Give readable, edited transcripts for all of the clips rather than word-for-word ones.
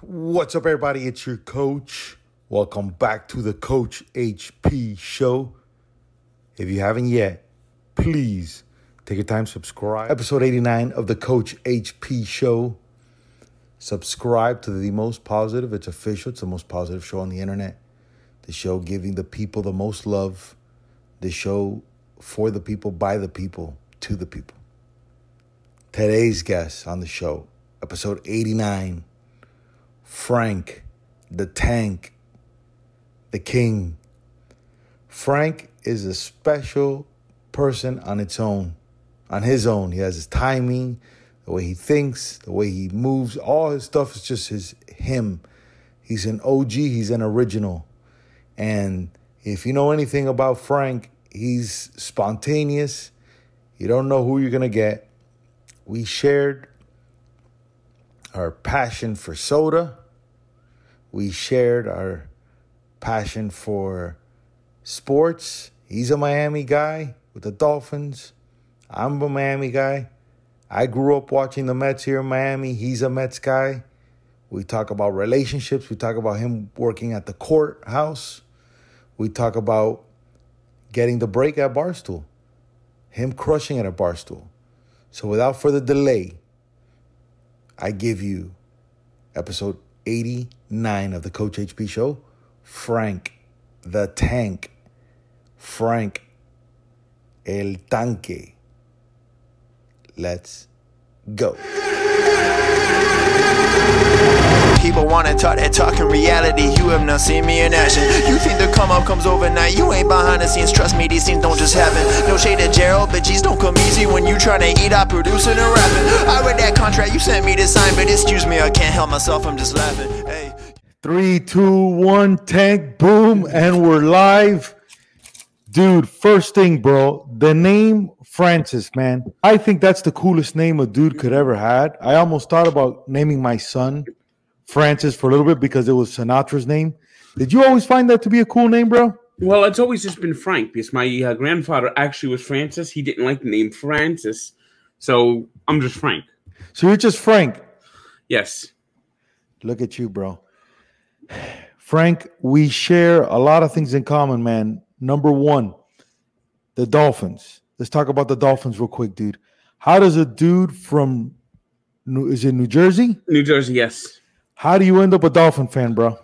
What's up, everybody? It's your coach. Welcome back to the Coach HP Show. If you haven't yet, please take your time, subscribe. Episode 89 of the Coach HP Show. Subscribe to The Most Positive. It's official. It's the most positive show on the internet. The show giving the people the most love. The show for the people, by the people, to the people. Today's guest on the show, episode 89. Frank the Tank, the King. Frank is a special person on its own, on his own. He has his timing, the way he thinks, the way he moves. All his stuff is just him. He's an OG. He's an original. And if you know anything about Frank, he's spontaneous. You don't know who you're going to get. We shared our passion for soda. We shared our passion for sports. He's a Miami guy with the Dolphins. I'm a Miami guy. I grew up watching the Mets here in Miami. He's a Mets guy. We talk about relationships. We talk about him working at the courthouse. We talk about getting the break at Barstool, him crushing it at Barstool. So without further delay, I give you episode 89 of the Coach HP Show, Frank the Tank, Frank el Tanque. Let's go. People want to talk that talk. In reality, you have not seen me in action. You think the come up comes overnight. You ain't behind the scenes. Trust me, these things don't just happen. No shade to Gerald, but geez, don't come easy when you trying to eat out producing and rapping. I read that contract you sent me to sign, but excuse me, I can't help myself, I'm just laughing. Hey. 3, 2, 1, Tank, boom, and we're live. Dude, first thing, bro, the name Francis, man. I think that's the coolest name a dude could ever had. I almost thought about naming my son Francis for a little bit because it was Sinatra's name. Did you always find that to be a cool name, bro? Well, it's always just been Frank because my grandfather actually was Francis. He didn't like the name Francis, so I'm just Frank. So you're just Frank? Yes. Look at you, bro. Frank, we share a lot of things in common, man. Number one, the Dolphins. Let's talk about the Dolphins real quick, dude. How does a dude from New Jersey? New Jersey, yes. How do you end up a Dolphin fan, bro?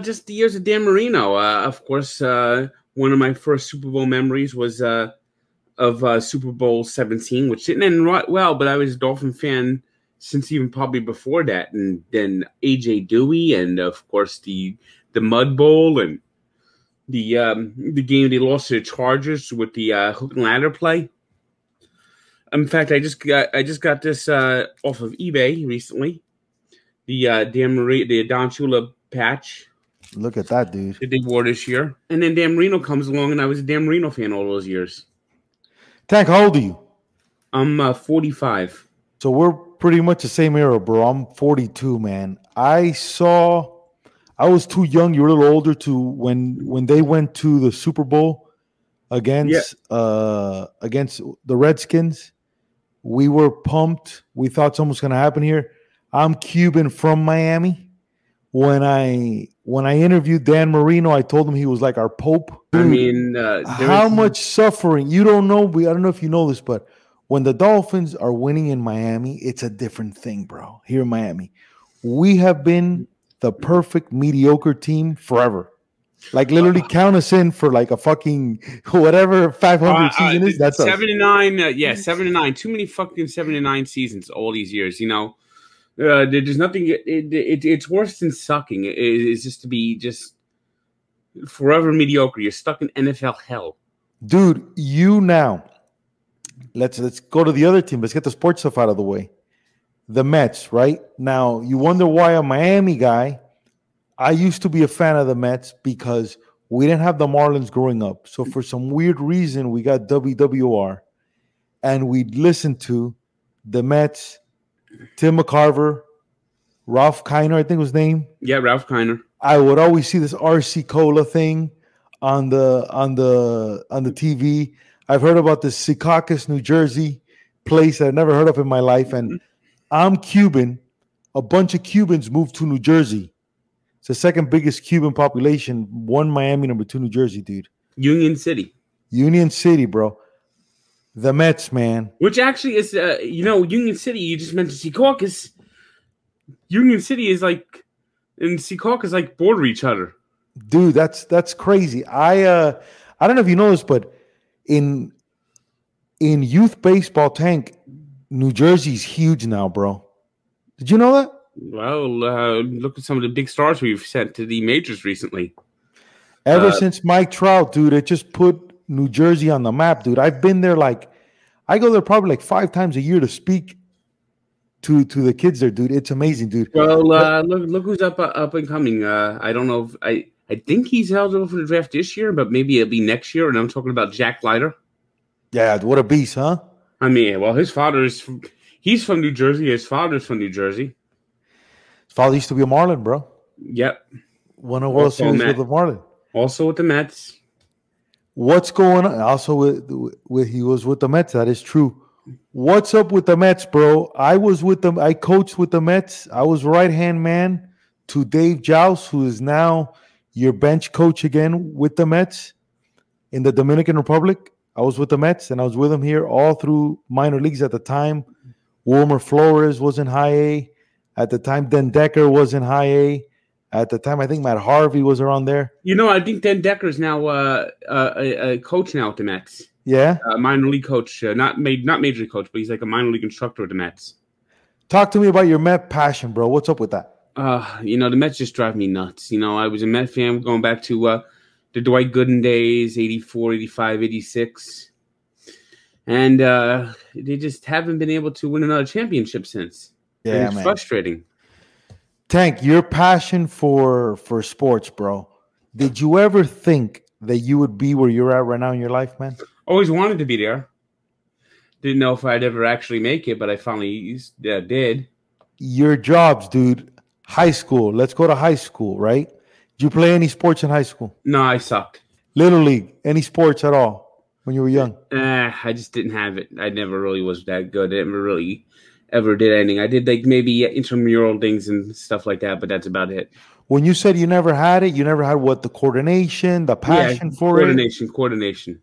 Just the years of Dan Marino. Of course, one of my first Super Bowl memories was of Super Bowl 17, which didn't end right well, but I was a Dolphin fan since even probably before that. And then A.J. Dewey and, of course, the Mud Bowl and the game they lost to the Chargers with the hook and ladder play. In fact, I just got this off of eBay recently. The Don Shula patch. Look at that, dude. That they wore this year. And then Dan Marino comes along, and I was a Dan Marino fan all those years. Tank, how old are you? I'm 45. So we're pretty much the same era, bro. I'm 42, man. I was too young. You were a little older to when they went to the Super Bowl against the Redskins. We were pumped. We thought something was going to happen here. I'm Cuban from Miami. When I interviewed Dan Marino, I told him he was like our Pope. Dude, I mean, how much suffering? You don't know. I don't know if you know this, but when the Dolphins are winning in Miami, it's a different thing, bro. Here in Miami, we have been the perfect mediocre team forever. Like literally count us in for like a fucking whatever 500 season is. That's 79. Yeah, 79. Too many fucking 79 seasons all these years, you know. There's nothing. It's worse than sucking. It's just to be just forever mediocre. You're stuck in NFL hell, dude. You now. Let's go to the other team. Let's get the sports stuff out of the way. the Mets, right? Now, you wonder why a Miami guy. I used to be a fan of the Mets because we didn't have the Marlins growing up. So for some weird reason, we got WWR. And we'd listen to the Mets, Tim McCarver, Ralph Kiner, I think was his name. Yeah, Ralph Kiner. I would always see this RC Cola thing on the TV. I've heard about this Secaucus, New Jersey place that I've never heard of in my life. And I'm Cuban. A bunch of Cubans moved to New Jersey. It's the second biggest Cuban population. 1, Miami, number 2, New Jersey, dude. Union City, bro. The Mets, man. Which actually is, Union City, you just mentioned Secaucus. Union City is like, and Secaucus like border each other. Dude, that's crazy. I don't know if you know this, but in youth baseball, Tank, New Jersey's huge now, bro. Did you know that? Well, look at some of the big stars we've sent to the majors recently. Ever since Mike Trout, dude, it just put New Jersey on the map, dude. I've been there I go there probably 5 times a year to speak to the kids there, dude. It's amazing, dude. Well, look who's up and coming. I don't know if I think he's eligible for the draft this year, but maybe it'll be next year. And I'm talking about Jack Leiter. Yeah, what a beast, huh? I mean, well, he's from New Jersey. His father's from New Jersey. His father used to be a Marlin, bro. Yep. Won a World Series with the Marlin. Also with the Mets. What's going on? Also he was with the Mets. That is true. What's up with the Mets, bro? I coached with the Mets. I was right-hand man to Dave Jouse, who is now your bench coach again with the Mets in the Dominican Republic. I was with the Mets, and I was with him here all through minor leagues at the time. Wilmer Flores was in high A. At the time, Dan Decker was in high A. At the time, I think Matt Harvey was around there. You know, I think Dan Decker is now a coach now at the Mets. Yeah? A minor league coach. Not major league coach, but he's like a minor league instructor at the Mets. Talk to me about your Met passion, bro. What's up with that? The Mets just drive me nuts. You know, I was a Met fan going back to the Dwight Gooden days, 84, 85, 86. And they just haven't been able to win another championship since. Yeah, it's frustrating. Tank, your passion for sports, bro. Did you ever think that you would be where you're at right now in your life, man? Always wanted to be there. Didn't know if I'd ever actually make it, but I finally did. Your jobs, dude. High school. Let's go to high school, right? Did you play any sports in high school? No, I sucked. Little league. Any sports at all when you were young? I just didn't have it. I never really was that good. I never really ever did anything. I did like maybe intramural things and stuff like that, but that's about it. When you said you never had it, you never had what? The coordination, the passion for coordination, it? Coordination.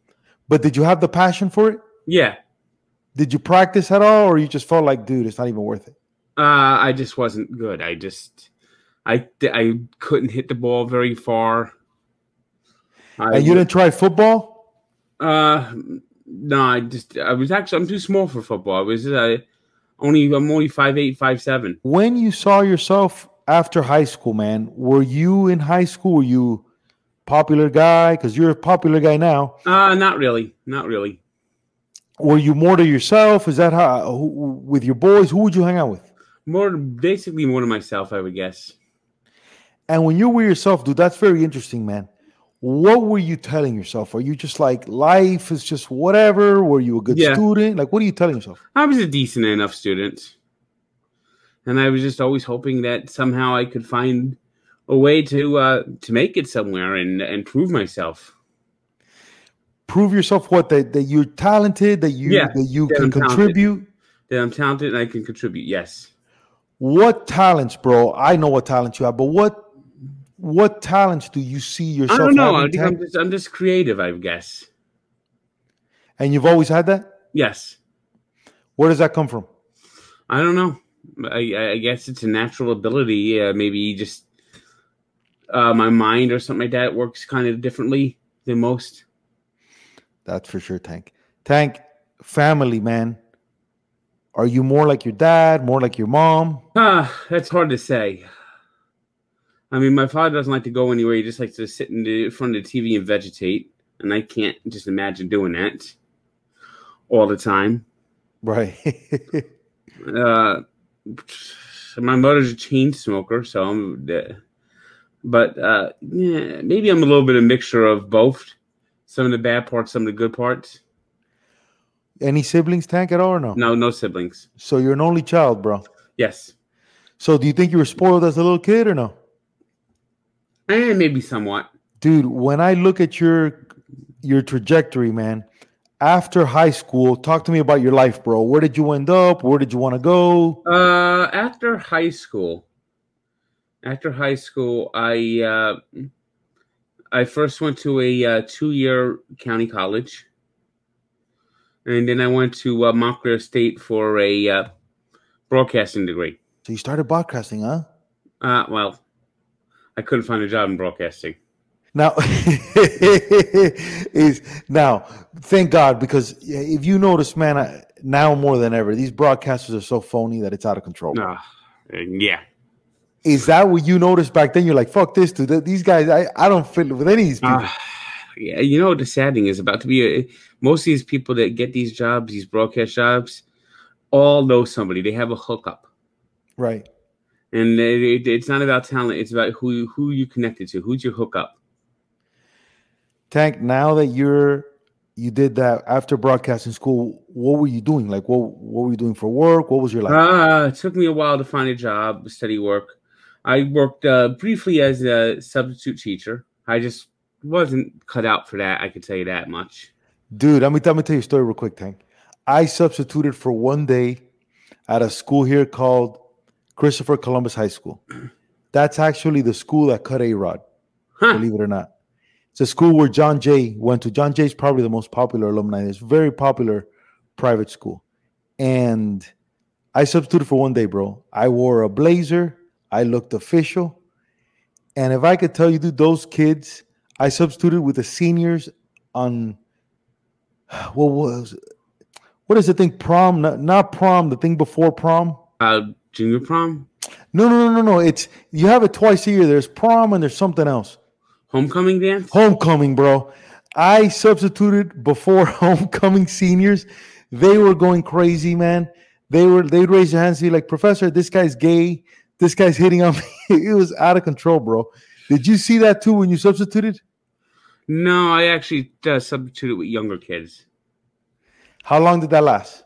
But did you have the passion for it? Yeah. Did you practice at all, or you just felt like, dude, it's not even worth it? I just wasn't good. I couldn't hit the ball very far. And you didn't try football? No, I'm too small for football. I'm only 5'8", 5'7". When you saw yourself after high school, man, were you in high school? Were you popular guy? Because you're a popular guy now. Not really. Were you more to yourself? Is that how, with your boys? Who would you hang out with? Basically more to myself, I would guess. And when you were yourself, dude, that's very interesting, man. What were you telling yourself? Are you just like, life is just whatever? Were you a good student? Like, what are you telling yourself? I was a decent enough student. And I was just always hoping that somehow I could find a way to make it somewhere and prove myself. Prove yourself what? That you're talented, that you can contribute? That I'm talented and I can contribute, yes. What talents, bro? I know what talents you have, but what talents do you see yourself? I don't know. I think I'm just creative, I guess. And you've always had that? Yes. Where does that come from? I don't know. I guess it's a natural ability. Maybe just my mind or something like that works kind of differently than most. That's for sure, Tank. Tank, family, man. Are you more like your dad, more like your mom? That's hard to say. I mean, my father doesn't like to go anywhere. He just likes to sit in front of the TV and vegetate. And I can't just imagine doing that all the time. Right. my mother's a chain smoker, so I'm. But yeah, maybe I'm a little bit of a mixture of both. Some of the bad parts, some of the good parts. Any siblings, Tank, at all or no? No, no siblings. So you're an only child, bro? Yes. So do you think you were spoiled as a little kid or no? Maybe somewhat. Dude, when I look at your trajectory, man, after high school, talk to me about your life, bro. Where did you end up? Where did you want to go? After high school, I first went to a 2-year county college. And then I went to Macalester State for a broadcasting degree. So you started broadcasting, huh? Well, I couldn't find a job in broadcasting. Now, thank God, because if you notice, man, now more than ever, these broadcasters are so phony that it's out of control. Yeah. Is that what you noticed back then? You're like, fuck this, dude. These guys, I don't fit with any of these people. Yeah, you know what the sad thing is about to be? Most of these people that get these jobs, these broadcast jobs, all know somebody. They have a hookup. Right. And it's not about talent. It's about who you connected to. Who's your hookup? Tank, now that you did that after broadcasting school, what were you doing? Like, what were you doing for work? What was your life? It took me a while to find a job, steady work. I worked briefly as a substitute teacher. I just wasn't cut out for that. I could tell you that much. Dude, let me tell you a story real quick, Tank. I substituted for one day at a school here called Christopher Columbus High School. That's actually the school that cut A-Rod, believe it or not. It's a school where John Jay went to. John Jay's probably the most popular alumni. It's a very popular private school. And I substituted for one day, bro. I wore a blazer. I looked official. And if I could tell you, dude, those kids, I substituted with the seniors on what is the thing? Prom? Not prom. The thing before prom. Junior prom. No. It's you have it twice a year. There's prom and there's something else. Homecoming dance. Homecoming, bro. I substituted before homecoming seniors. They were going crazy, man. They'd raise their hands and be like, "Professor, this guy's gay. This guy's hitting on me." It was out of control, bro. Did you see that too when you substituted? No, I actually substituted with younger kids. How long did that last?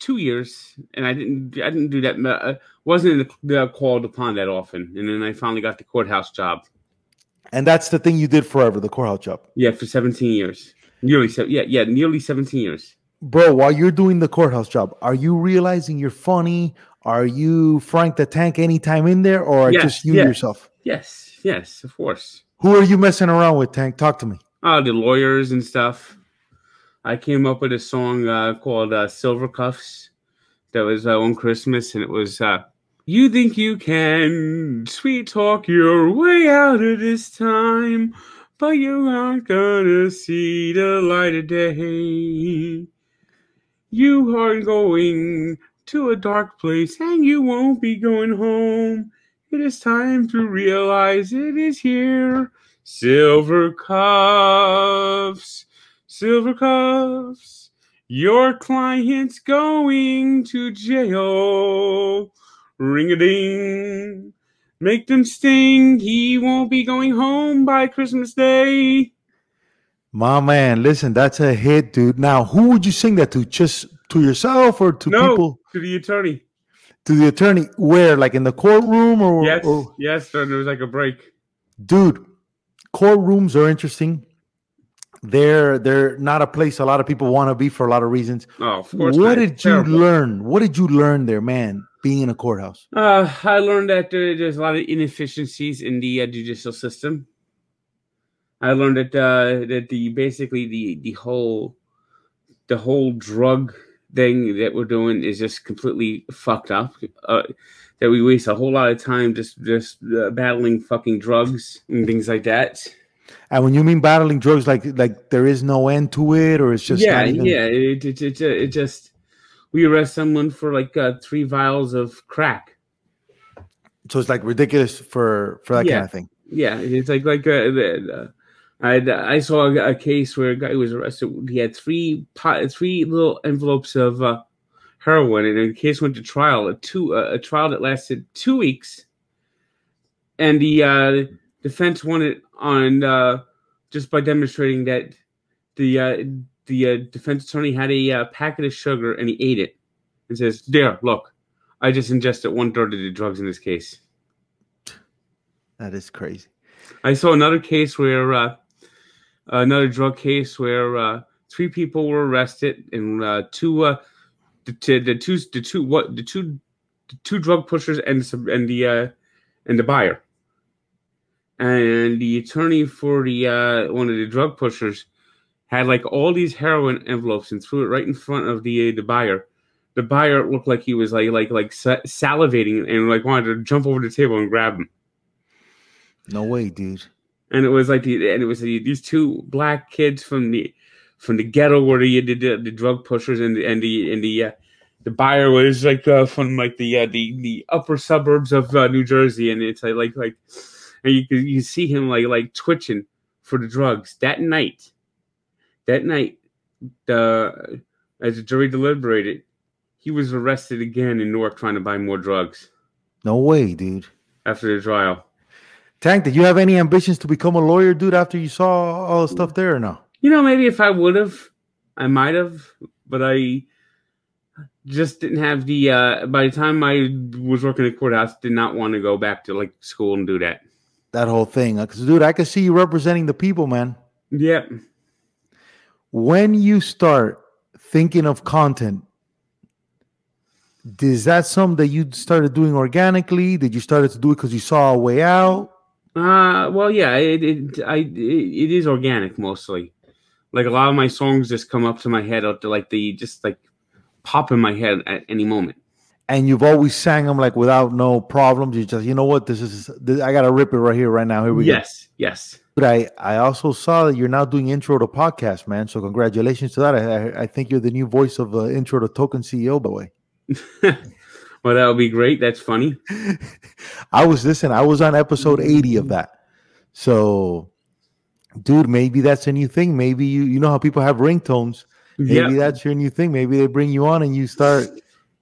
2 years, and I didn't do that. Wasn't called upon that often, and then I finally got the courthouse job. And that's the thing you did forever, the courthouse job. Yeah, for 17 years, nearly 17 years. Bro, while you're doing the courthouse job, are you realizing you're funny? Are you Frank the Tank anytime in there, or just you yourself? Yes, of course. Who are you messing around with, Tank? Talk to me. The lawyers and stuff. I came up with a song called Silver Cuffs that was on Christmas, and it was, "You think you can sweet talk your way out of this time, but you aren't gonna see the light of day. You are going to a dark place, and you won't be going home. It is time to realize it is here. Silver cuffs, silver cuffs. Your client's going to jail. Ring-a-ding. Make them sting. He won't be going home by Christmas Day." My man, listen, that's a hit, dude. Now, who would you sing that to? Just to yourself or to people? No, to the attorney. To the attorney. Where? Like in the courtroom? Or yes, or... yes. There was like a break. Dude, courtrooms are interesting. They're not a place a lot of people want to be for a lot of reasons. Oh, of course. What did you learn? What did you learn there, man, being in a courthouse? I learned that there's a lot of inefficiencies in the judicial system. I learned that the whole drug thing that we're doing is just completely fucked up. That we waste a whole lot of time just battling fucking drugs and things like that. And when you mean battling drugs, like there is no end to it, or it's just it just, we arrest someone for like 3 vials of crack. So it's like ridiculous for that kind of thing. Yeah, it's I saw a case where a guy was arrested. He had three little envelopes of heroin, and the case went to trial, a trial that lasted 2 weeks, and the defense won it on just by demonstrating that the defense attorney had a packet of sugar and he ate it and says, "There, look, I just ingested 1/3 of the drugs in this case." That is crazy. I saw another case where another drug case where three people were arrested, and two drug pushers and the buyer. And the attorney for the one of the drug pushers had like all these heroin envelopes and threw it right in front of the buyer. The buyer looked like he was like salivating and like wanted to jump over the table and grab him. No way, dude. And it was like these two black kids from the ghetto were the drug pushers, and the buyer was like from like the upper suburbs of New Jersey, and it's like and you see him like twitching for the drugs that night. That night, as the jury deliberated, he was arrested again in Newark trying to buy more drugs. No way, dude. After the trial. Tank, did you have any ambitions to become a lawyer, dude, after you saw all the stuff there or no? You know, maybe if I would have, I might have, but I just didn't have the, by the time I was working at courthouse, did not want to go back to like school and do that. That whole thing. Because, dude, I could see you representing the people, man. Yep. When you start thinking of content, is that something that you started doing organically? Did you start to do it because you saw a way out? Well, yeah, it is organic mostly. Like a lot of my songs just come up to my head, or like they just like pop in my head at any moment. And you've always sang them like without no problems. You just, you know what, I gotta rip it right here, right now. Here we go. Yes. But I also saw that you're now doing intro to podcast, man. So congratulations to that. I think you're the new voice of intro to Token CEO, by the way. Well, that would be great. That's funny. I was on episode 80 of that. So, dude, maybe that's a new thing. Maybe you know how people have ringtones. Maybe that's your new thing. Maybe they bring you on and you start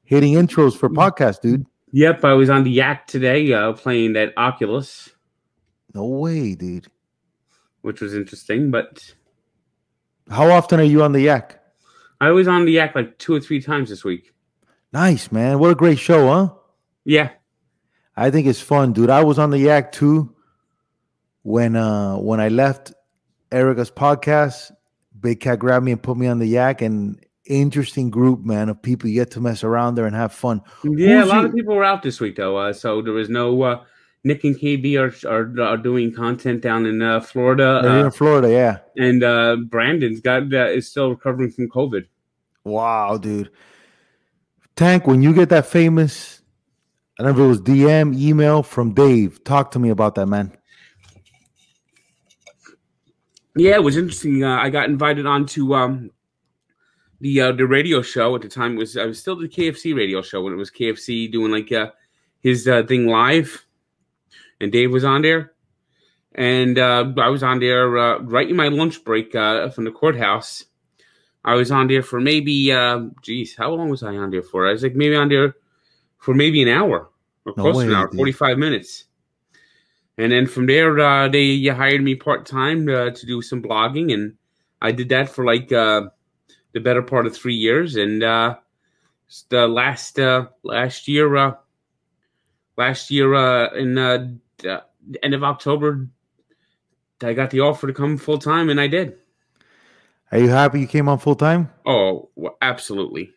hitting intros for podcasts, dude. Yep, I was on the Yak today playing that Oculus. No way, dude. Which was interesting, but... How often are you on the Yak? I was on the Yak like 2 or 3 times this week. Nice, man. What a great show, huh? Yeah. I think it's fun, dude. I was on the Yak, too, when I left Erica's podcast. Big Cat grabbed me and put me on the Yak, and interesting group, man, of people you get to mess around there and have fun. Yeah, a lot of people were out this week, though, so there was no Nick and KB are doing content down in Florida. They're in Florida, yeah. And Brandon's is still recovering from COVID. Wow, dude. Tank, when you get that famous, I don't know if it was DM, email from Dave, talk to me about that, man. Yeah, it was interesting. I got invited on to the radio show. At the time, I was still the KFC radio show when it was KFC doing like his thing live, and Dave was on there, and I was on there right in my lunch break from the courthouse. I was on there for maybe, how long was I on there for? I was like maybe on there for maybe an hour or close to an hour, 45 minutes. And then from there, they hired me part-time to do some blogging, and I did that for like the better part of 3 years. And last year in the end of October, I got the offer to come full-time, and I did. Are you happy you came on full-time? Oh, well, absolutely.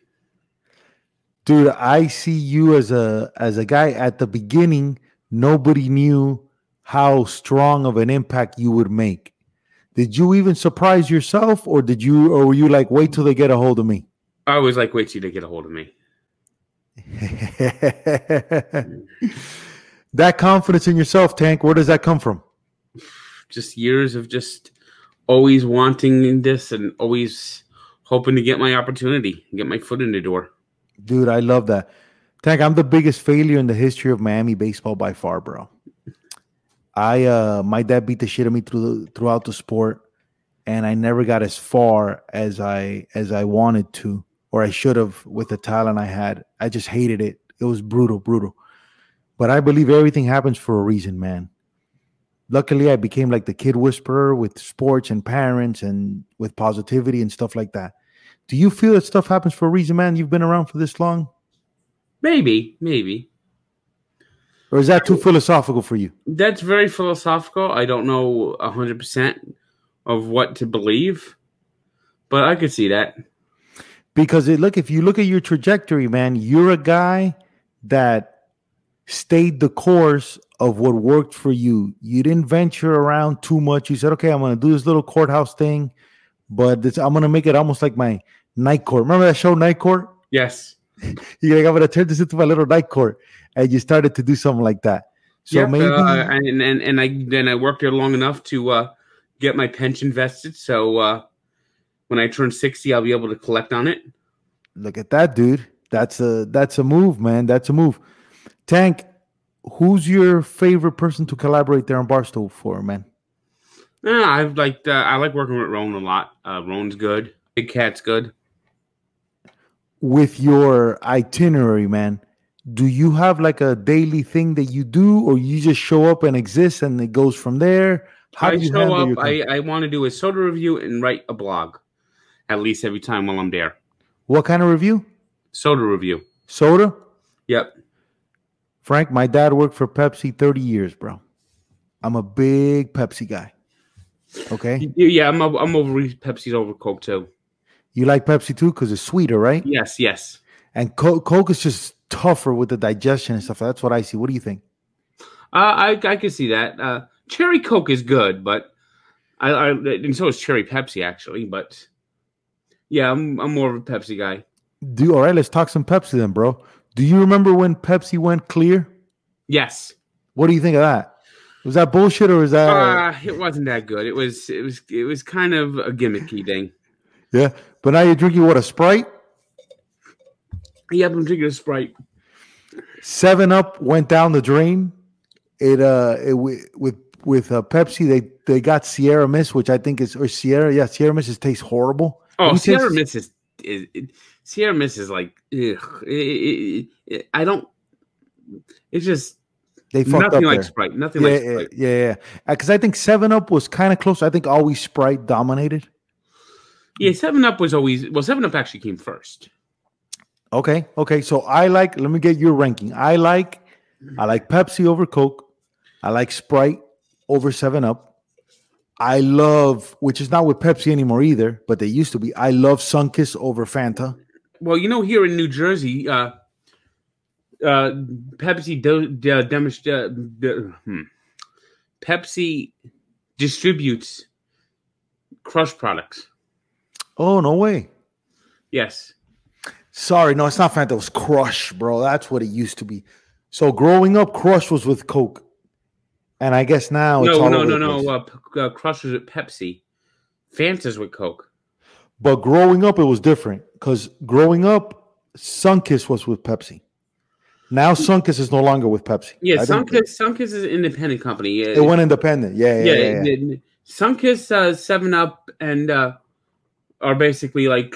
Dude, I see you as a guy. At the beginning, nobody knew how strong of an impact you would make. Did you even surprise yourself, or were you like, wait till they get a hold of me? I was like, wait till they get a hold of me. That confidence in yourself, Tank, where does that come from? Just years of just... always wanting this and always hoping to get my opportunity and get my foot in the door. Dude, I love that. Tank, I'm the biggest failure in the history of Miami baseball by far, bro. My dad beat the shit out of me throughout the sport, and I never got as far as I wanted to. or I should have with the talent I had. I just hated it. It was brutal. But I believe everything happens for a reason, man. Luckily, I became like the kid whisperer with sports and parents and with positivity and stuff like that. Do you feel that stuff happens for a reason, man? You've been around for this long? Maybe. Or is that too philosophical for you? That's very philosophical. I don't know 100% of what to believe, but I could see that. Because if you look at your trajectory, man, you're a guy that stayed the course of what worked for you. You didn't venture around too much. You said, okay, I'm going to do this little courthouse thing, but I'm going to make it almost like my night court. Remember that show, Night Court? Yes. You're like, I'm going to turn this into my little night court. And you started to do something like that. So yeah, maybe. And I worked there long enough to get my pension vested. So when I turn 60, I'll be able to collect on it. Look at that, dude. That's a move, man. That's a move. Tank, who's your favorite person to collaborate there on Barstool for, man? Yeah, I like working with Rowan a lot. Rowan's good. Big Cat's good. With your itinerary, man, do you have like a daily thing that you do, or you just show up and exist and it goes from there? How do you show up? I want to do a soda review and write a blog at least every time while I'm there. What kind of review? Soda review. Soda? Yep. Frank, my dad worked for Pepsi 30 years, bro. I'm a big Pepsi guy. Okay? Yeah, I'm over Pepsi's over Coke too. You like Pepsi too because it's sweeter, right? Yes. And Coke is just tougher with the digestion and stuff. That's what I see. What do you think? I can see that. Cherry Coke is good, but and so is Cherry Pepsi actually. But yeah, I'm more of a Pepsi guy. All right, let's talk some Pepsi then, bro. Do you remember when Pepsi went clear? Yes. What do you think of that? Was that bullshit or was that? It wasn't that good. It was kind of a gimmicky thing. Yeah, but now you're drinking, what, a Sprite? Yep, I'm drinking a Sprite. 7-Up went down the drain. With Pepsi, they got Sierra Mist, which I think is, or Sierra. Yeah, Sierra Mist tastes horrible. Oh, Sierra Mist is like, ugh. I don't. It's just. They fucked nothing up like there. Sprite. Nothing like Sprite. Yeah. Because I think 7-Up was kind of close. I think always Sprite dominated. Yeah, 7-Up was always... Well, 7-Up actually came first. Okay. So I like... Let me get your ranking. I like Pepsi over Coke. I like Sprite over 7-Up. I love... Which is not with Pepsi anymore either, but they used to be. I love Sunkist over Fanta. Well, here in New Jersey, Pepsi... Pepsi distributes crush products. Oh, no way. Yes. Sorry, no, it's not Fanta. It was Crush, bro. That's what it used to be. So growing up, Crush was with Coke. And I guess now it's all over the place. No. Crush was with Pepsi. Fanta's with Coke. But growing up, it was different. Because growing up, Sunkist was with Pepsi. Now Sunkist is no longer with Pepsi. Yeah, Sunkist is an independent company. It went independent. Yeah. Sunkist, 7-Up, and... are basically like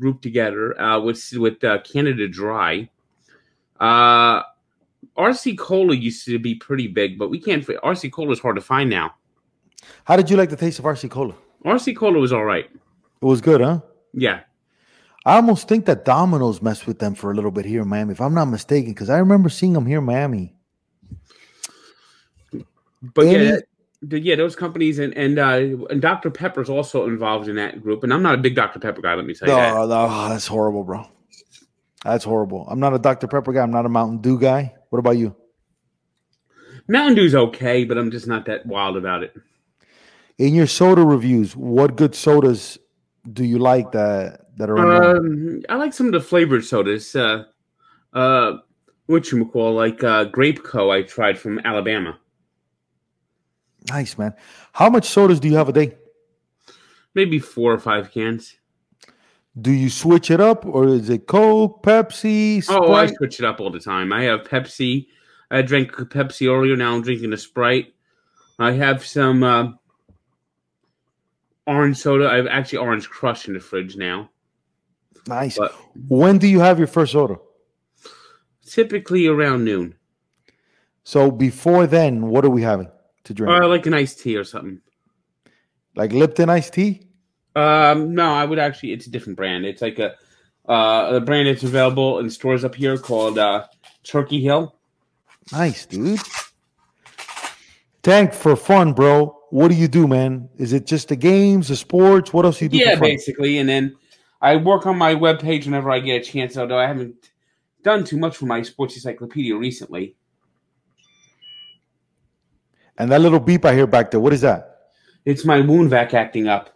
grouped together with Canada Dry. RC Cola used to be pretty big, but we can't. RC Cola is hard to find now. How did you like the taste of RC Cola? RC Cola was all right. It was good, huh? Yeah. I almost think that Domino's messed with them for a little bit here in Miami, if I'm not mistaken, because I remember seeing them here in Miami. But yeah, those companies and Dr. Pepper's also involved in that group. And I'm not a big Dr. Pepper guy, let me tell you that. No, that's horrible, bro. That's horrible. I'm not a Dr. Pepper guy. I'm not a Mountain Dew guy. What about you? Mountain Dew's okay, but I'm just not that wild about it. In your soda reviews, what good sodas do you like that are? I like some of the flavored sodas. Whatchamacall, like Grapeco I tried from Alabama. Nice, man. How much sodas do you have a day? Maybe 4 or 5 cans. Do you switch it up, or is it Coke, Pepsi, Sprite? Oh, I switch it up all the time. I have Pepsi. I drank Pepsi earlier. Now I'm drinking a Sprite. I have some orange soda. I have actually Orange Crush in the fridge now. Nice. But when do you have your first order? Typically around noon. So before then, what are we having to drink? Like an iced tea or something. Like Lipton iced tea? No, I would actually. It's a different brand. It's like a brand that's available in stores up here called Turkey Hill. Nice, dude. Tank, for fun, bro, what do you do, man? Is it just the games, the sports? What else do you do? Yeah, basically. And then I work on my webpage whenever I get a chance, although I haven't done too much for my sports encyclopedia recently. And that little beep I hear back there, what is that? It's my wound vac acting up.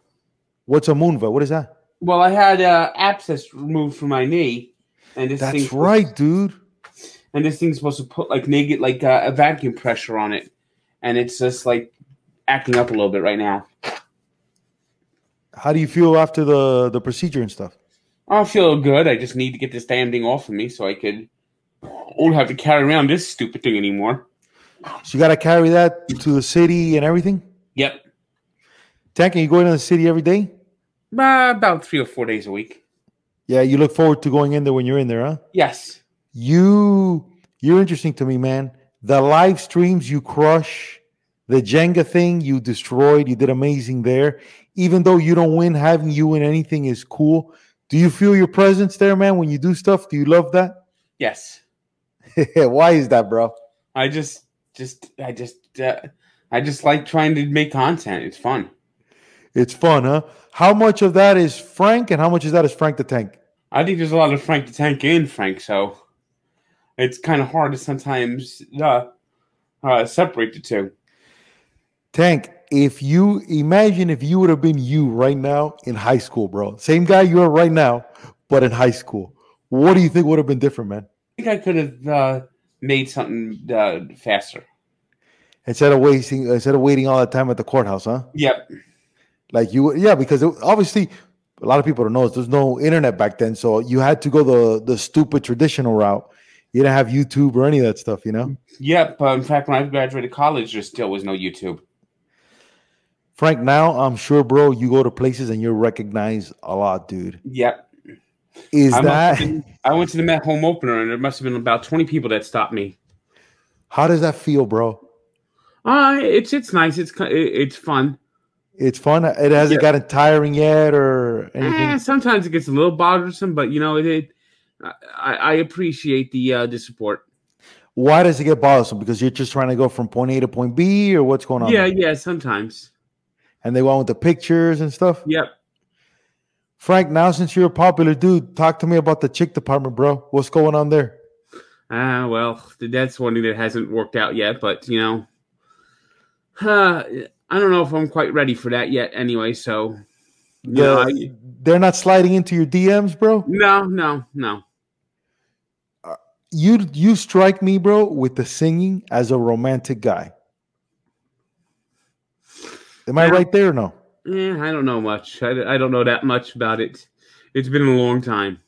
What's a wound vac? What is that? Well, I had abscess removed from my knee, and this thing—that's right, dude. And this thing's supposed to put like negative, like a vacuum pressure on it, and it's just like acting up a little bit right now. How do you feel after the procedure and stuff? I feel good. I just need to get this damn thing off of me so I could won't have to carry around this stupid thing anymore. So you got to carry that to the city and everything. Yep. Tank, are you going to the city every day? About 3 or 4 days a week. Yeah, you look forward to going in there when you're in there, huh? Yes. You're interesting to me, man. The live streams you crush, the Jenga thing you destroyed, you did amazing there. Even though you don't win, having you win anything is cool. Do you feel your presence there, man, when you do stuff? Do you love that? Yes. Why is that, bro? I just like trying to make content. It's fun. It's fun, huh? How much of that is Frank and how much of that is Frank the Tank? I think there's a lot of Frank the Tank in Frank, so it's kind of hard to sometimes separate the two. Tank, if you would have been you right now in high school, bro. Same guy you are right now, but in high school. What do you think would have been different, man? I think I could have made something faster. Instead of waiting all that time at the courthouse, huh? Yep. Because obviously a lot of people don't know this. There's no internet back then, so you had to go the stupid traditional route. You didn't have YouTube or any of that stuff, you know? Yep. In fact, when I graduated college, there still was no YouTube. Frank, now I'm sure, bro, you go to places and you're recognized a lot, dude. Yep. I went to the Met home opener, and there must have been about 20 people that stopped me. How does that feel, bro? It's nice. It's fun. It's fun. It hasn't gotten tiring yet, or anything. Sometimes it gets a little bothersome, but I appreciate the support. Why does it get bothersome? Because you're just trying to go from point A to point B, or what's going on? Yeah, sometimes. And they went with the pictures and stuff. Yep. Frank, now since you're a popular dude, talk to me about the chick department, bro. What's going on there? Well, that's one thing that hasn't worked out yet, but I don't know if I'm quite ready for that yet anyway, so... they're not sliding into your DMs, bro? No. You strike me, bro, with the singing as a romantic guy. Am I right there or no? Yeah, I don't know much. I don't know that much about it. It's been a long time.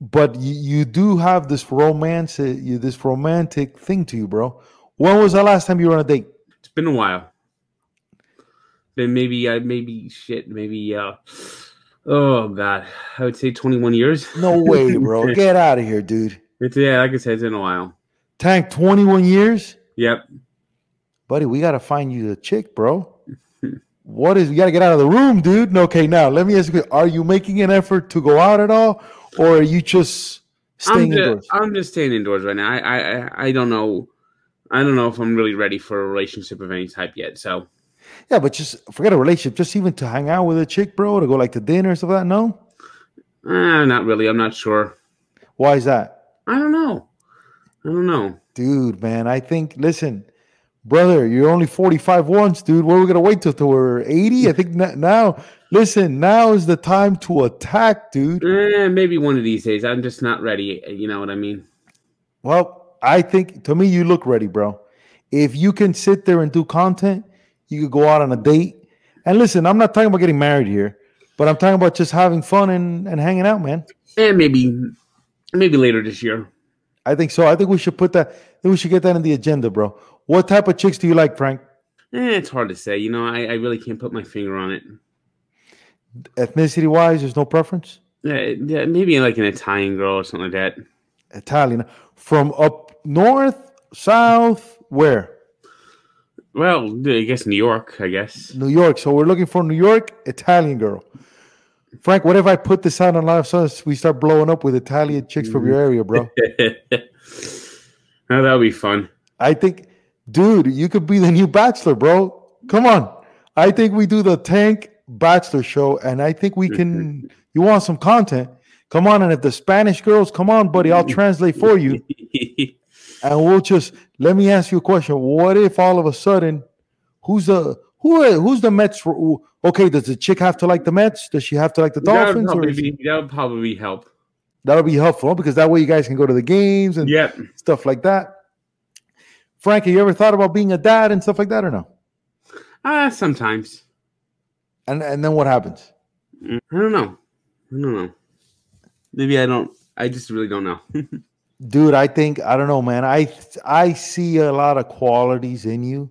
But you do have this romance, this romantic thing to you, bro. When was the last time you were on a date? It's been a while. Then I would say 21 years. No way, bro. Get out of here, dude. Like I said, it's been a while. Tank, 21 years? Yep. Buddy, we got to find you the chick, bro. You got to get out of the room, dude. Okay, now, let me ask you, are you making an effort to go out at all, or are you just staying indoors? I'm just staying indoors right now. I don't know. I don't know if I'm really ready for a relationship of any type yet, so. Yeah, but just forget a relationship. Just even to hang out with a chick, bro, to go to dinner or stuff like that, no? Not really. I'm not sure. Why is that? I don't know. Dude, man, I think, listen, brother, you're only 45 once, dude. What are we going to wait till we're 80? I think now is the time to attack, dude. Maybe one of these days. I'm just not ready. You know what I mean? Well, I think, to me, you look ready, bro. If you can sit there and do content, you could go out on a date. And listen, I'm not talking about getting married here, but I'm talking about just having fun and hanging out, man. And maybe later this year. I think so. I think we should get that in the agenda, bro. What type of chicks do you like, Frank? It's hard to say. I really can't put my finger on it. Ethnicity-wise, there's no preference? Maybe like an Italian girl or something like that. Italian. From up north, south, where? Well, I guess New York, New York. So we're looking for New York, Italian girl. Frank, what if I put this out on live so we start blowing up with Italian chicks from your area, bro? That would be fun. I think, dude, you could be the new Bachelor, bro. Come on. I think we do the Tank Bachelor show, and I think we can – you want some content? Come on, and if the Spanish girls, come on, buddy, I'll translate for you. And we'll just let me ask you a question. What if all of a sudden, who's the Mets? Okay, does the chick have to like the Mets? Does she have to like the Dolphins? That would probably help. That'll be helpful because that way you guys can go to the games and stuff like that. Frank, have you ever thought about being a dad and stuff like that or no? Sometimes. And then what happens? I don't know. Maybe I just really don't know. Dude, I don't know, man. I see a lot of qualities in you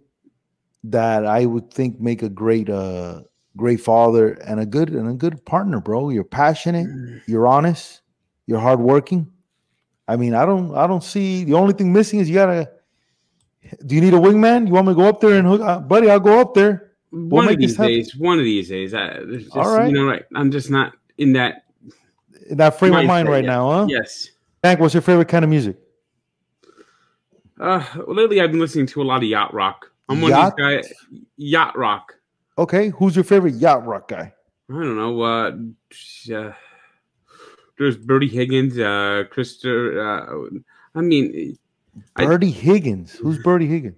that I would think make a great father and a good partner, bro. You're passionate, you're honest, you're hardworking. I mean, I don't see the only thing missing is do you need a wingman? You want me to go up there and hook up? Buddy, I'll go up there. One of these days. All right. I'm just not in that frame of mind right now, huh? Yes. Frank, what's your favorite kind of music? Lately I've been listening to a lot of yacht rock. I'm one of these guys. Yacht rock. Okay, who's your favorite yacht rock guy? I don't know. There's Bertie Higgins. Bertie Higgins. Who's Bertie Higgins?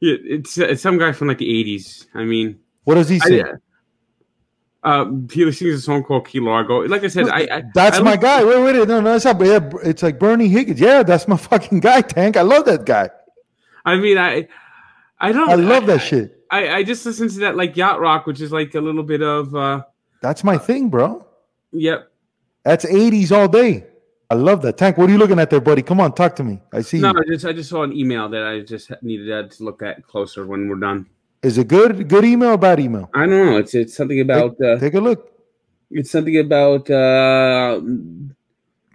Yeah, it's some guy from like the '80s. I mean, what does he say? He sings a song called Key Largo. Like I said, my guy. Wait, no, it's not. It's like Bernie Higgins. Yeah, that's my fucking guy, Tank. I love that guy. I mean, I love that shit. I just listened to that like yacht rock, which is like a little bit of. That's my thing, bro. Yep. That's 80s all day. I love that. Tank, what are you looking at there, buddy? Come on, talk to me. I see. No, I just saw an email that I just needed to look at closer when we're done. Is it good email or bad email? I don't know. It's something about... Take a look. It's something about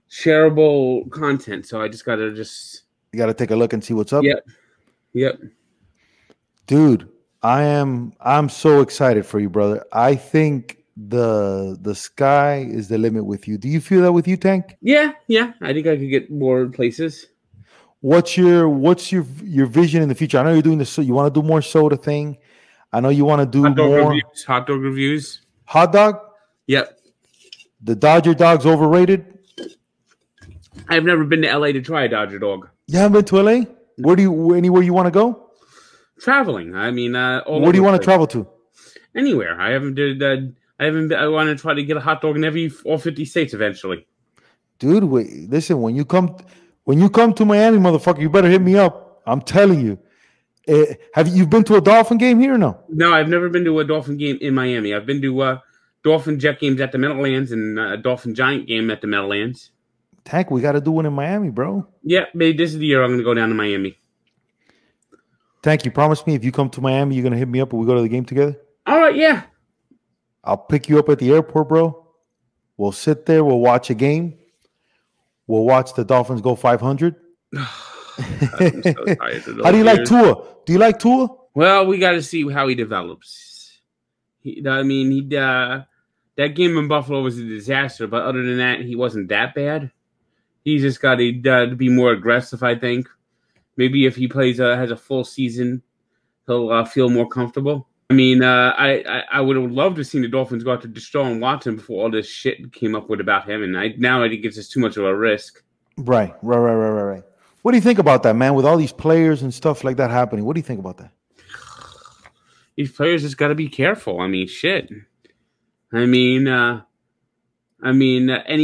shareable content. So I just got to just... You got to take a look and see what's up? Yep. Dude, I'm so excited for you, brother. I think the sky is the limit with you. Do you feel that with you, Tank? Yeah. I think I could get more places. What's your vision in the future? I know you're doing this. You want to do more soda thing. I know you want to do more reviews, hot dog reviews. Hot dog. Yep. The Dodger dog's overrated. I've never been to LA to try a Dodger dog. You haven't been to LA? Anywhere you want to go? Traveling. I mean, where do you want to travel to? Anywhere. I want to try to get a hot dog in all 50 states eventually. Dude, wait, listen. When you come to Miami, motherfucker, you better hit me up. I'm telling you. Have you been to a Dolphin game here or no? No, I've never been to a Dolphin game in Miami. I've been to Dolphin Jet games at the Meadowlands and a Dolphin Giant game at the Meadowlands. Tank, we got to do one in Miami, bro. Yeah, maybe this is the year I'm going to go down to Miami. Tank, you promised me if you come to Miami, you're going to hit me up and we go to the game together? All right, yeah. I'll pick you up at the airport, bro. We'll sit there. We'll watch a game. We'll watch the Dolphins go 500. I'm so tired of how do you like Tua? Do you like Tua? Well, we got to see how he develops. That game in Buffalo was a disaster, but other than that, he wasn't that bad. He's just got to be more aggressive, I think. Maybe if he has a full season, he'll feel more comfortable. I mean, I would have loved to have seen the Dolphins go out to Deshaun Watson before all this shit came up with about him, and now I think it's just too much of a risk. Right. What do you think about that, man? With all these players and stuff like that happening, what do you think about that? These players just got to be careful. I mean, shit. Any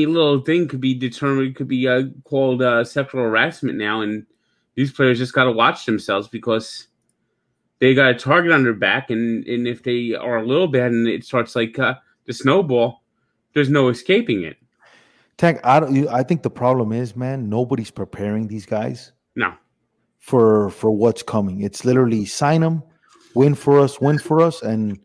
little thing could be called sexual harassment now, and these players just got to watch themselves because. They got a target on their back, and if they are a little bad and it starts like the snowball, there's no escaping it. Tank, I think the problem is, man, nobody's preparing these guys. No. For what's coming. It's literally sign them, win for us, and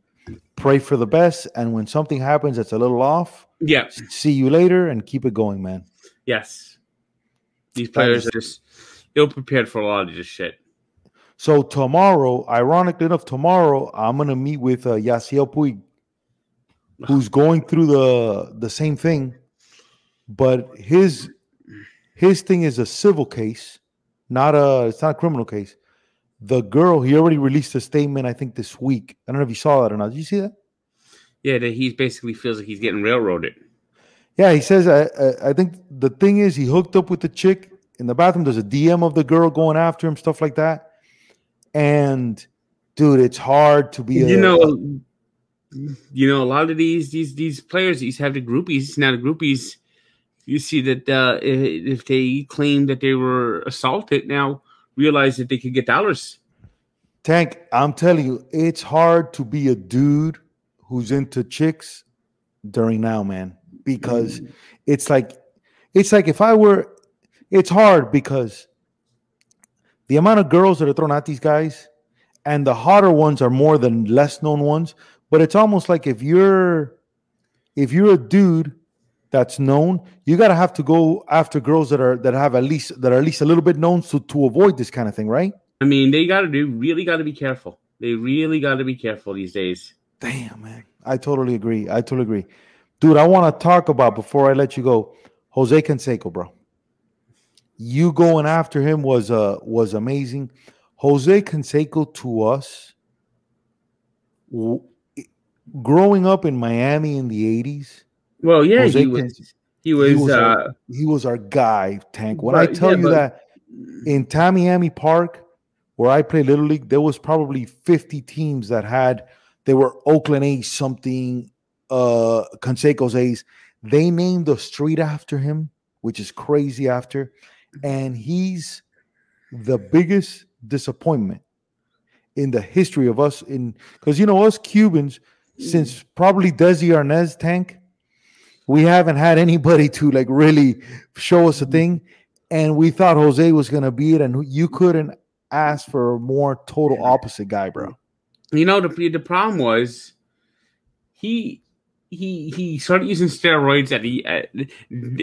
pray for the best. And when something happens that's a little off, Yeah. See you later and keep it going, man. Yes. These players are just ill-prepared for a lot of this shit. So tomorrow, ironically enough, tomorrow I'm going to meet with Yasiel Puig, who's going through the same thing. But his thing is a civil case, it's not a criminal case. The girl, he already released a statement, I think, this week. I don't know if you saw that or not. Did you see that? Yeah, that he basically feels like he's getting railroaded. Yeah, he says, I think the thing is he hooked up with the chick in the bathroom. There's a DM of the girl going after him, stuff like that. And, dude, it's hard to be a lot of these players, these have the groupies. Now the groupies, you see that if they claim that they were assaulted, now realize that they could get dollars. Tank, I'm telling you, it's hard to be a dude who's into chicks during now, man, because it's like if I were, it's hard because the amount of girls that are thrown at these guys and the hotter ones are more than less known ones. But it's almost like if you're a dude that's known, you gotta have to go after girls that are at least a little bit known to avoid this kind of thing, right? I mean, they really gotta be careful. They really gotta be careful these days. Damn, man. I totally agree. Dude, I want to talk about, before I let you go, Jose Canseco, bro. You going after him was amazing. Jose Canseco, to us, growing up in Miami in the 80s. Well, yeah, he was our guy, Tank. When I tell you that, in Tamiami Park, where I played Little League, there was probably 50 teams that had... They were Oakland A's something, Canseco's A's. They named the street after him, which is crazy after. And he's the biggest disappointment in the history of us. Because, us Cubans, since probably Desi Arnaz, Tank, we haven't had anybody to, like, really show us a thing. And we thought Jose was going to be it. And you couldn't ask for a more total opposite guy, bro. You know, the problem was he started using steroids in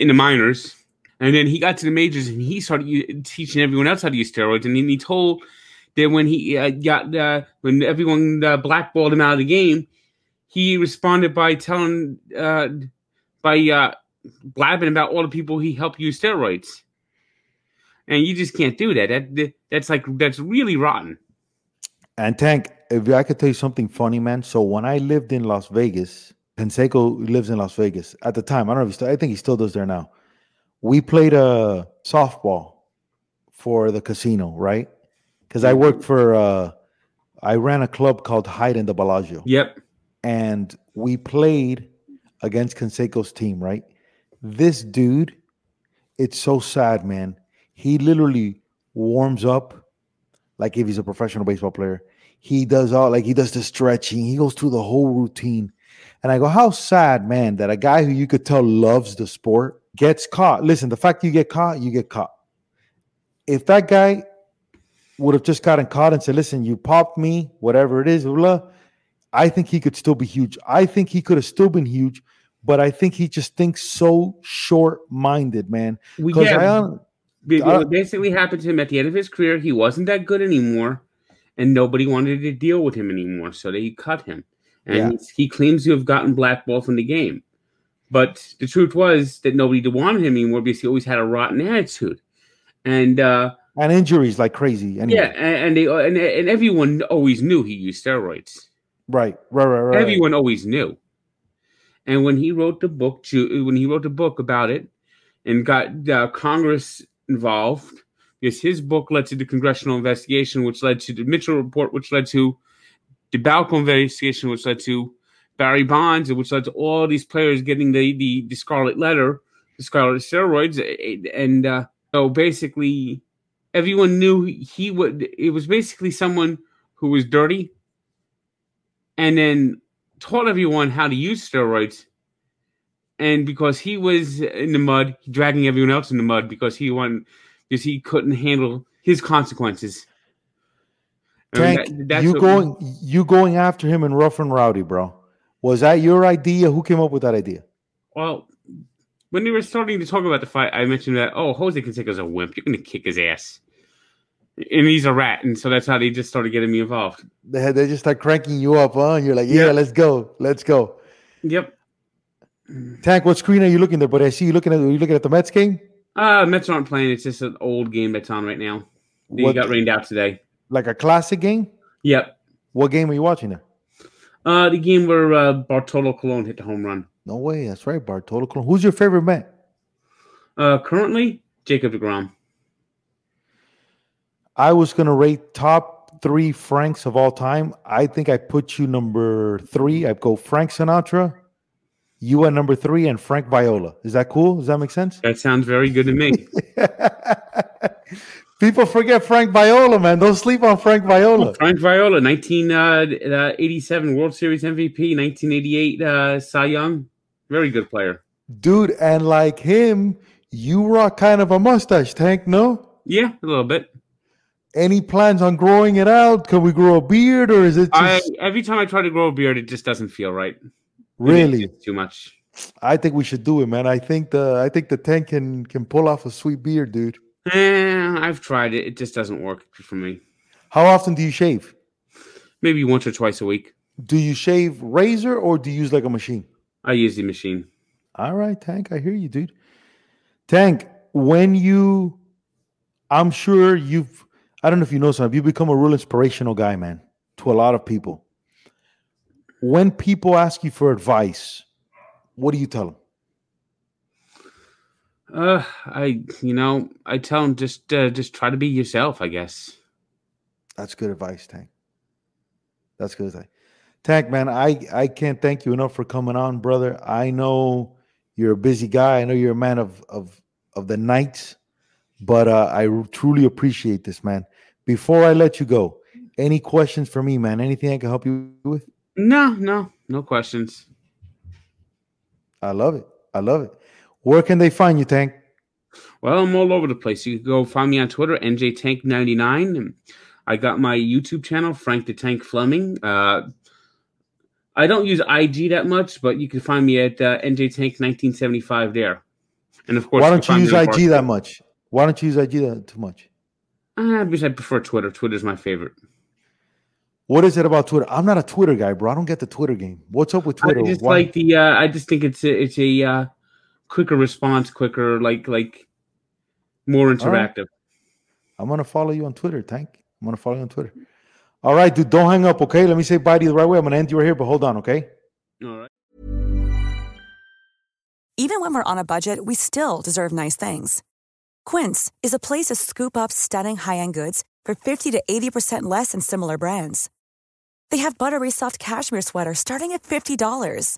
the minors, and then he got to the majors and he started teaching everyone else how to use steroids. And then he told that when he when everyone blackballed him out of the game, he responded by telling by blabbing about all the people he helped use steroids. And you just can't do that. That's really rotten. And Tank, if I could tell you something funny, man. So when I lived in Las Vegas, Canseco lives in Las Vegas at the time. I don't know if I think he still does there now. We played softball for the casino, right? Because I worked for, I ran a club called Hyde and the Bellagio. Yep. And we played against Canseco's team, right? This dude, it's so sad, man. He literally warms up like if he's a professional baseball player. He does he does the stretching. He goes through the whole routine. And I go, how sad, man, that a guy who you could tell loves the sport gets caught. Listen, the fact you get caught. If that guy would have just gotten caught and said, listen, you popped me, whatever it is, blah, I think he could still be huge. I think he could have still been huge, but I think he just thinks so short-minded, man. It basically happened to him at the end of his career. He wasn't that good anymore. And nobody wanted to deal with him anymore, so they cut him. And he claims to have gotten blackballed from the game. But the truth was that nobody wanted him anymore because he always had a rotten attitude. And injuries like crazy. Anyway. Yeah, and everyone always knew he used steroids. Right. Everyone always knew. And when he wrote the book, about it and got Congress involved... Because his book led to the congressional investigation, which led to the Mitchell report, which led to the Balco investigation, which led to Barry Bonds, which led to all these players getting the scarlet letter, the scarlet steroids. And so basically everyone knew he would. It was basically someone who was dirty and then taught everyone how to use steroids. And because he was in the mud, dragging everyone else in the mud because he won. Because he couldn't handle his consequences. Tank, you going after him in Rough and Rowdy, bro. Was that your idea? Who came up with that idea? Well, when we were starting to talk about the fight, I mentioned that, oh, Jose Canseco's a wimp. You're going to kick his ass. And he's a rat. And so that's how they just started getting me involved. They just start cranking you up, huh? And you're like, yeah, let's go. Yep. Tank, what screen are you looking at? But I see you looking at the Mets game? Mets aren't playing. It's just an old game that's on right now. It got rained out today. Like a classic game? Yep. What game are you watching there? The game where Bartolo Colon hit the home run. No way. That's right, Bartolo Colon. Who's your favorite Met? Currently, Jacob deGrom. I was going to rate top three Franks of all time. I think I put you number three. I'd go Frank Sinatra, you at number three, and Frank Viola. Is that cool? Does that make sense? That sounds very good to me. People forget Frank Viola, man. Don't sleep on Frank Viola. Frank Viola, 1987 World Series MVP, 1988 Cy Young. Very good player. Dude, and like him, you rock kind of a mustache, Tank, no? Yeah, a little bit. Any plans on growing it out? Can we grow a beard, or is it just... Every time I try to grow a beard, it just doesn't feel right. Really? It's too much. I think we should do it, man. I think the Tank can pull off a sweet beard, dude. I've tried it. It just doesn't work for me. How often do you shave? Maybe once or twice a week. Do you shave razor or do you use like a machine? I use the machine. All right, Tank. I hear you, dude. Tank, I'm sure I don't know if you know something. You've become a real inspirational guy, man, to a lot of people. When people ask you for advice, what do you tell them? I tell him just try to be yourself, I guess. That's good advice, Tank. That's good advice. Tank, man, I can't thank you enough for coming on, brother. I know you're a busy guy. I know you're a man of the night, but I truly appreciate this, man. Before I let you go, any questions for me, man? Anything I can help you with? No questions. I love it. Where can they find you, Tank? Well, I'm all over the place. You can go find me on Twitter, NJTank99. I got my YouTube channel, Frank the Tank Fleming. I don't use IG that much, but you can find me at NJTank1975 there. And of course, why don't you use IG that much? Why don't you use IG too much? Because I prefer Twitter. Twitter's my favorite. What is it about Twitter? I'm not a Twitter guy, bro. I don't get the Twitter game. What's up with Twitter? I just think it's a quicker response, like more interactive. Right. I'm going to follow you on Twitter, Tank. All right, dude, don't hang up, okay? Let me say bye to you the right way. I'm going to end you right here, but hold on, okay? All right. Even when we're on a budget, we still deserve nice things. Quince is a place to scoop up stunning high-end goods for 50 to 80% less than similar brands. They have buttery soft cashmere sweaters starting at $50.